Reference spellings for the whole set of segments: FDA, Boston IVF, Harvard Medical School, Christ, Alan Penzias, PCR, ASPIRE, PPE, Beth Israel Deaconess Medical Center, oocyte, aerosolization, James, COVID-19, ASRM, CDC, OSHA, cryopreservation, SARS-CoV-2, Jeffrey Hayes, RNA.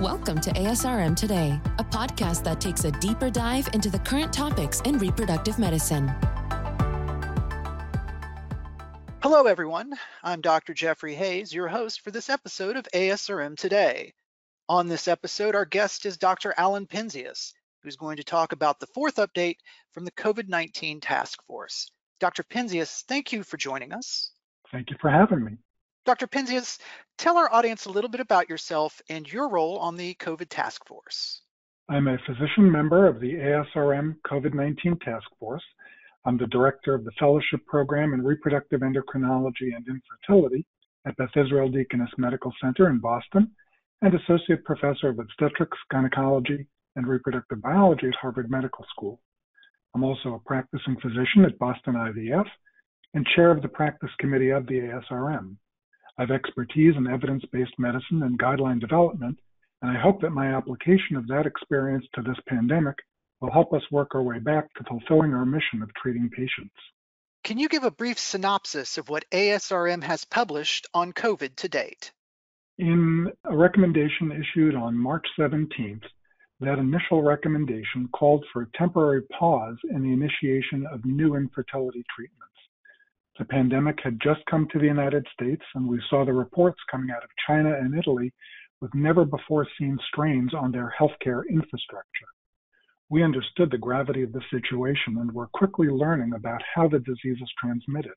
Welcome to ASRM Today, a podcast that takes a deeper dive into the current topics in reproductive medicine. Hello, everyone. I'm Dr. Jeffrey Hayes, your host for this episode of ASRM Today. On this episode, our guest is Dr. Alan Penzias, who's going to talk about the fourth update from the COVID-19 task force. Dr. Penzias, thank you for joining us. Thank you for having me. Dr. Penzias, tell our audience a little bit about yourself and your role on the COVID task force. I'm a physician member of the ASRM COVID-19 task force. I'm the director of the fellowship program in reproductive endocrinology and infertility at Beth Israel Deaconess Medical Center in Boston and associate professor of obstetrics, gynecology, and reproductive biology at Harvard Medical School. I'm also a practicing physician at Boston IVF and chair of the practice committee of the ASRM. I have expertise in evidence-based medicine and guideline development, and I hope that my application of that experience to this pandemic will help us work our way back to fulfilling our mission of treating patients. Can you give a brief synopsis of what ASRM has published on COVID to date? In a recommendation issued on March 17th, that initial recommendation called for a temporary pause in the initiation of new infertility treatments. The pandemic had just come to the United States, and we saw the reports coming out of China and Italy with never-before-seen strains on their healthcare infrastructure. We understood the gravity of the situation and were quickly learning about how the disease is transmitted.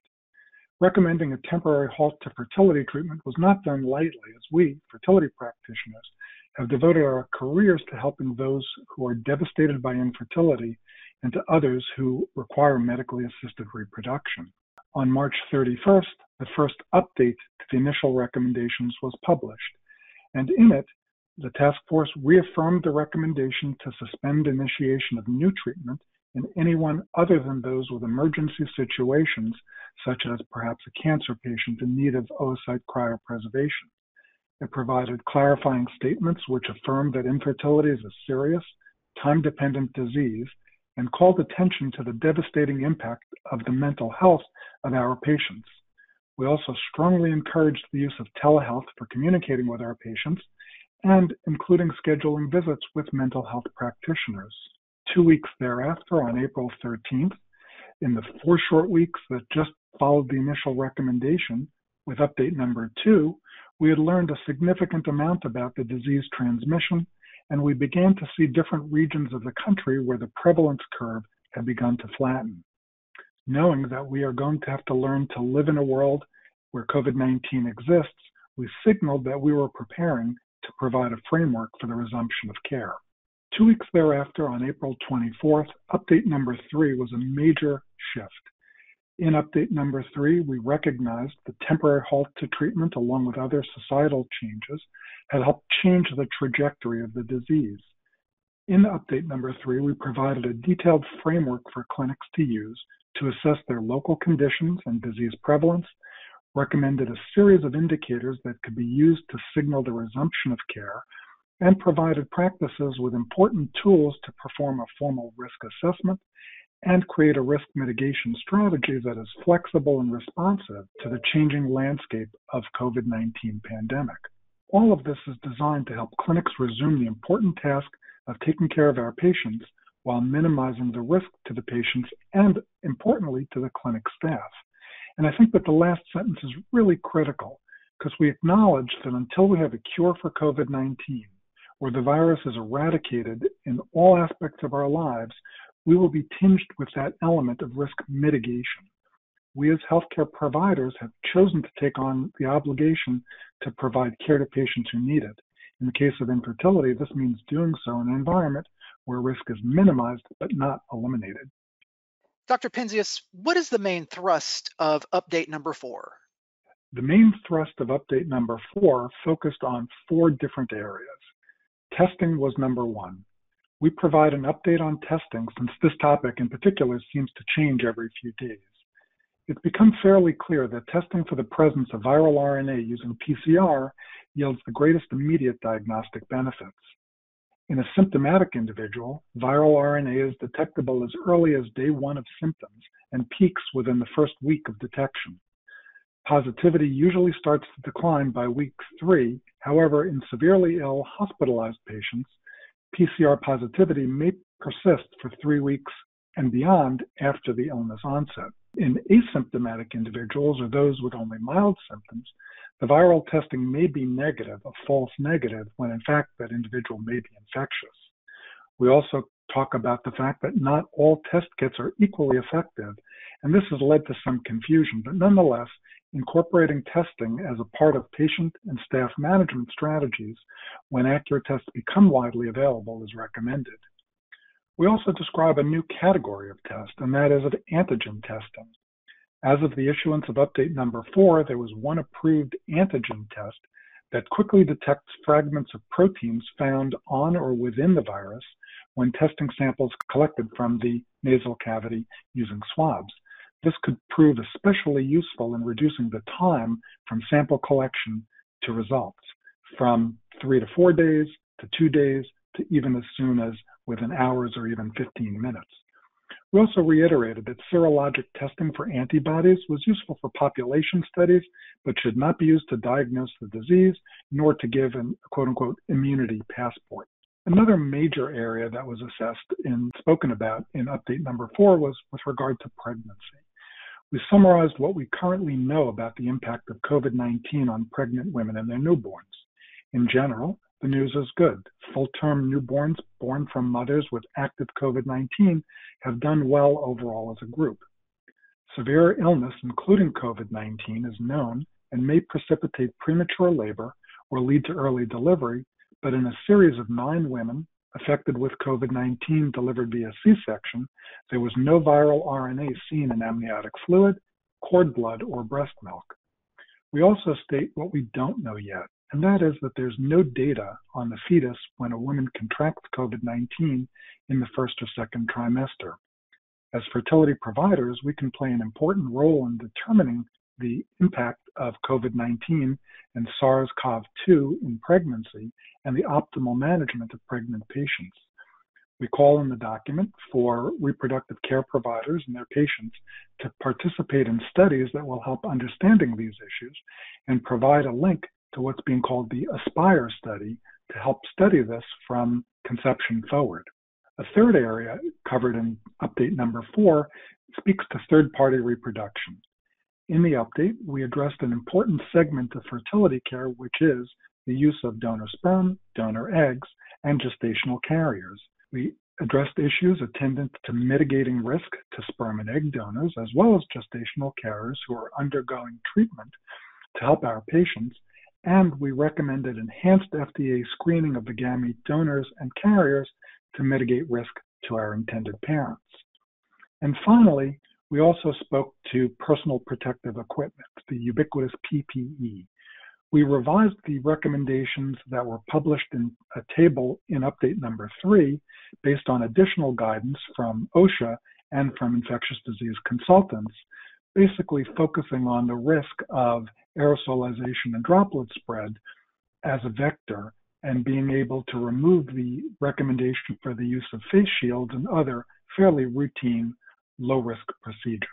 Recommending a temporary halt to fertility treatment was not done lightly, as we, fertility practitioners, have devoted our careers to helping those who are devastated by infertility and to others who require medically assisted reproduction. On March 31st, the first update to the initial recommendations was published, and in it, the task force reaffirmed the recommendation to suspend initiation of new treatment in anyone other than those with emergency situations, such as perhaps a cancer patient in need of oocyte cryopreservation. It provided clarifying statements which affirmed that infertility is a serious, time-dependent disease and called attention to the devastating impact of the mental health of our patients. We also strongly encouraged the use of telehealth for communicating with our patients and including scheduling visits with mental health practitioners. 2 weeks thereafter, on April 13th, in the 4 short weeks that just followed the initial recommendation, with update number 2, we had learned a significant amount about the disease transmission, and we began to see different regions of the country where the prevalence curve had begun to flatten. Knowing that we are going to have to learn to live in a world where COVID-19 exists, we signaled that we were preparing to provide a framework for the resumption of care. 2 weeks thereafter, on April 24th, update number 3 was a major shift. In update number 3, we recognized the temporary halt to treatment along with other societal changes had helped change the trajectory of the disease. In update number 3, we provided a detailed framework for clinics to use to assess their local conditions and disease prevalence, recommended a series of indicators that could be used to signal the resumption of care, and provided practices with important tools to perform a formal risk assessment and create a risk mitigation strategy that is flexible and responsive to the changing landscape of COVID-19 pandemic. All of this is designed to help clinics resume the important task of taking care of our patients while minimizing the risk to the patients and, importantly, to the clinic staff. And I think that the last sentence is really critical because we acknowledge that until we have a cure for COVID-19 or the virus is eradicated in all aspects of our lives, we will be tinged with that element of risk mitigation. We as healthcare providers have chosen to take on the obligation to provide care to patients who need it. In the case of infertility, this means doing so in an environment where risk is minimized but not eliminated. Dr. Penzias, what is the main thrust of update number 4? The main thrust of update number 4 focused on 4 different areas. Testing was number 1. We provide an update on testing since this topic in particular seems to change every few days. It's become fairly clear that testing for the presence of viral RNA using PCR yields the greatest immediate diagnostic benefits. In a symptomatic individual, viral RNA is detectable as early as day 1 of symptoms and peaks within the first week of detection. Positivity usually starts to decline by week 3. However, in severely ill hospitalized patients, PCR positivity may persist for 3 weeks and beyond after the illness onset. In asymptomatic individuals, or those with only mild symptoms, the viral testing may be negative, a false negative, when in fact that individual may be infectious. We also talk about the fact that not all test kits are equally effective, and this has led to some confusion, but nonetheless, incorporating testing as a part of patient and staff management strategies when accurate tests become widely available is recommended. We also describe a new category of test, and that is of antigen testing. As of the issuance of update number 4, there was one approved antigen test that quickly detects fragments of proteins found on or within the virus when testing samples collected from the nasal cavity using swabs. This could prove especially useful in reducing the time from sample collection to results, from 3 to 4 days to 2 days to even as soon as within hours or even 15 minutes. We also reiterated that serologic testing for antibodies was useful for population studies, but should not be used to diagnose the disease, nor to give an quote-unquote immunity passport. Another major area that was assessed and spoken about in update number 4 was with regard to pregnancy. We summarized what we currently know about the impact of COVID-19 on pregnant women and their newborns. In general, the news is good. Full-term newborns born from mothers with active COVID-19 have done well overall as a group. Severe illness, including COVID-19, is known and may precipitate premature labor or lead to early delivery, but in a series of 9 women affected with COVID-19 delivered via C-section, there was no viral RNA seen in amniotic fluid, cord blood, or breast milk. We also state what we don't know yet, and that is that there's no data on the fetus when a woman contracts COVID-19 in the 1st or 2nd trimester. As fertility providers, we can play an important role in determining the impact of COVID-19 and SARS-CoV-2 in pregnancy and the optimal management of pregnant patients. We call in the document for reproductive care providers and their patients to participate in studies that will help understanding these issues and provide a link to what's being called the ASPIRE study to help study this from conception forward. A third area covered in update number 4 speaks to third-party reproduction. In the update, we addressed an important segment of fertility care, which is the use of donor sperm, donor eggs, and gestational carriers. We addressed issues attendant to mitigating risk to sperm and egg donors, as well as gestational carriers who are undergoing treatment to help our patients, and we recommended enhanced FDA screening of the gamete donors and carriers to mitigate risk to our intended parents. And finally, we also spoke to personal protective equipment, the ubiquitous PPE. We revised the recommendations that were published in a table in update number 3 based on additional guidance from OSHA and from infectious disease consultants, basically focusing on the risk of aerosolization and droplet spread as a vector and being able to remove the recommendation for the use of face shields and other fairly routine low-risk procedures.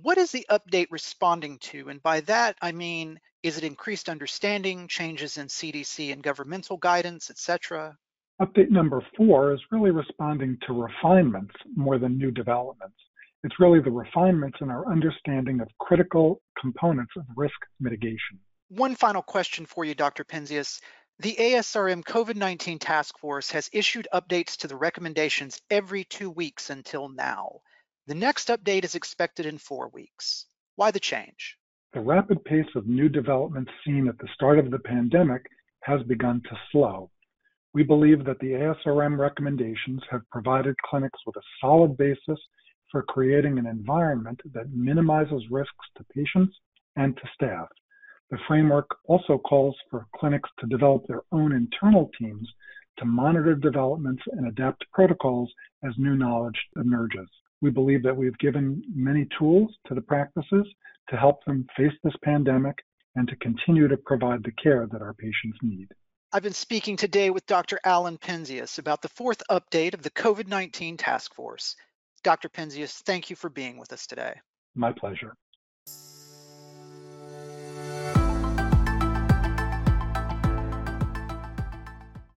What is the update responding to? And by that, I mean, is it increased understanding, changes in CDC and governmental guidance, etc.? Update number 4 is really responding to refinements more than new developments. It's really the refinements in our understanding of critical components of risk mitigation. One final question for you, Dr. Penzias. The ASRM COVID-19 Task Force has issued updates to the recommendations every 2 weeks until now. The next update is expected in 4 weeks. Why the change? The rapid pace of new developments seen at the start of the pandemic has begun to slow. We believe that the ASRM recommendations have provided clinics with a solid basis for creating an environment that minimizes risks to patients and to staff. The framework also calls for clinics to develop their own internal teams to monitor developments and adapt protocols as new knowledge emerges. We believe that we've given many tools to the practices to help them face this pandemic and to continue to provide the care that our patients need. I've been speaking today with Dr. Alan Penzias about the 4th update of the COVID-19 Task Force. Dr. Penzias, thank you for being with us today. My pleasure.